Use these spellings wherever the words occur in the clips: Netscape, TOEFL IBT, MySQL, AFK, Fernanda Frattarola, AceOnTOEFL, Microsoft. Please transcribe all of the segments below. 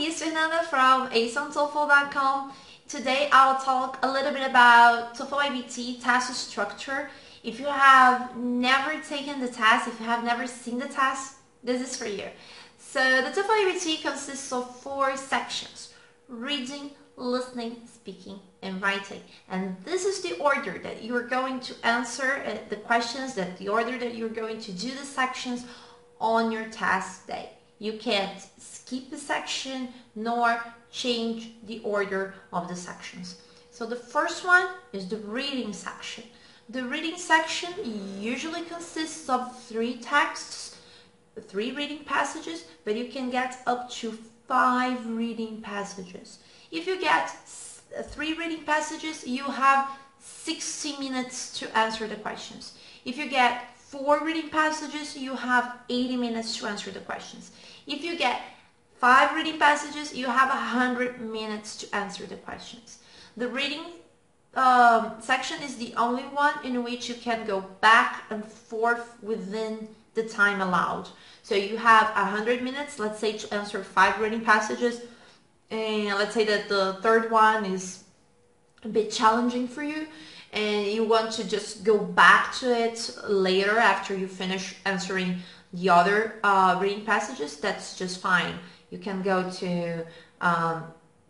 here's Fernanda from AceOnTOEFL.com. Today I'll talk a little bit about TOEFL IBT test structure. If you have never taken the test, if you have never seen the test, this is for you. So the TOEFL IBT consists of four sections: reading, listening, speaking, and writing. And this is the order that you're going to answer the questions, that the order that you're going to do the sections on your test day. You can't skip a section nor change the order of the sections. So the first one is the reading section. The reading section usually consists of three texts, three reading passages, but you can get up to five reading passages. If you get three reading passages, you have 60 minutes to answer the questions. If you get four reading passages, you have 80 minutes to answer the questions. If you get five reading passages, you have 100 minutes to answer the questions. The reading section is the only one in which you can go back and forth within the time allowed. So you have 100 minutes, let's say, to answer five reading passages, and let's say that the third one is a bit challenging for you, and you want to just go back to it later after you finish answering the other reading passages. That's just fine. You can go to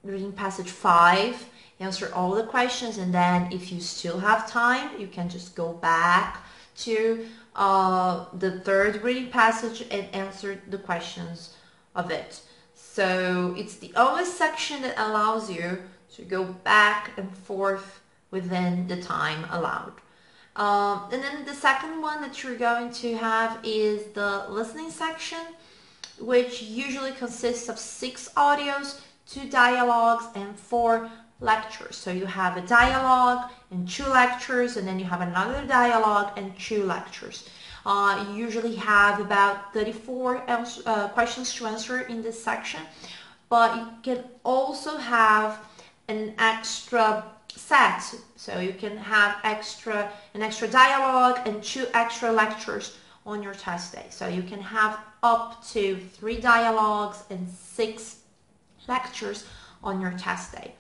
reading passage 5, answer all the questions, and then if you still have time, you can just go back to the third reading passage and answer the questions of it. So it's the only section that allows you to go back and forth within the time allowed. And then the second one that you're going to have is the listening section, which usually consists of 6 audios, 2 dialogues, and 4 lectures. So you have a dialogue and 2 lectures, and then you have another dialogue and 2 lectures. You usually have about 34 questions to answer in this section, but you can also have an extra set, so you can have an extra dialogue and 2 extra lectures on your test day. So you can have up to 3 dialogues and 6 lectures on your test day.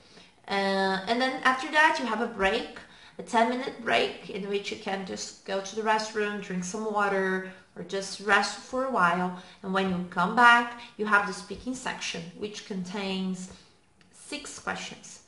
And then after that you have a break, a 10-minute break, in which you can just go to the restroom, drink some water, or just rest for a while. And when you come back, you have the speaking section, which contains 6 questions.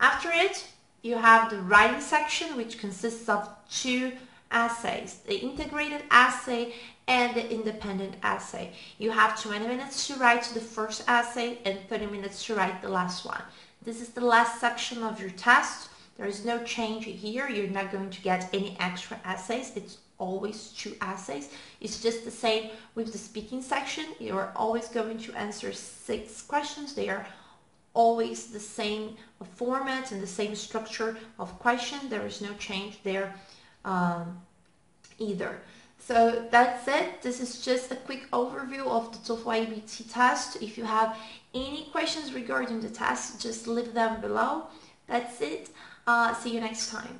After it, you have the writing section, which consists of 2 essays, the integrated essay and the independent essay. You have 20 minutes to write the first essay and 30 minutes to write the last one. This is the last section of your test. There is no change here. You're not going to get any extra essays. It's always 2 essays. It's just the same with the speaking section. You're always going to answer 6 questions. They are always the same format and the same structure of question. There is no change there either. So that's it. This is just a quick overview of the TOEFL IBT test. If you have any questions regarding the test, just leave them below. That's it. See you next time.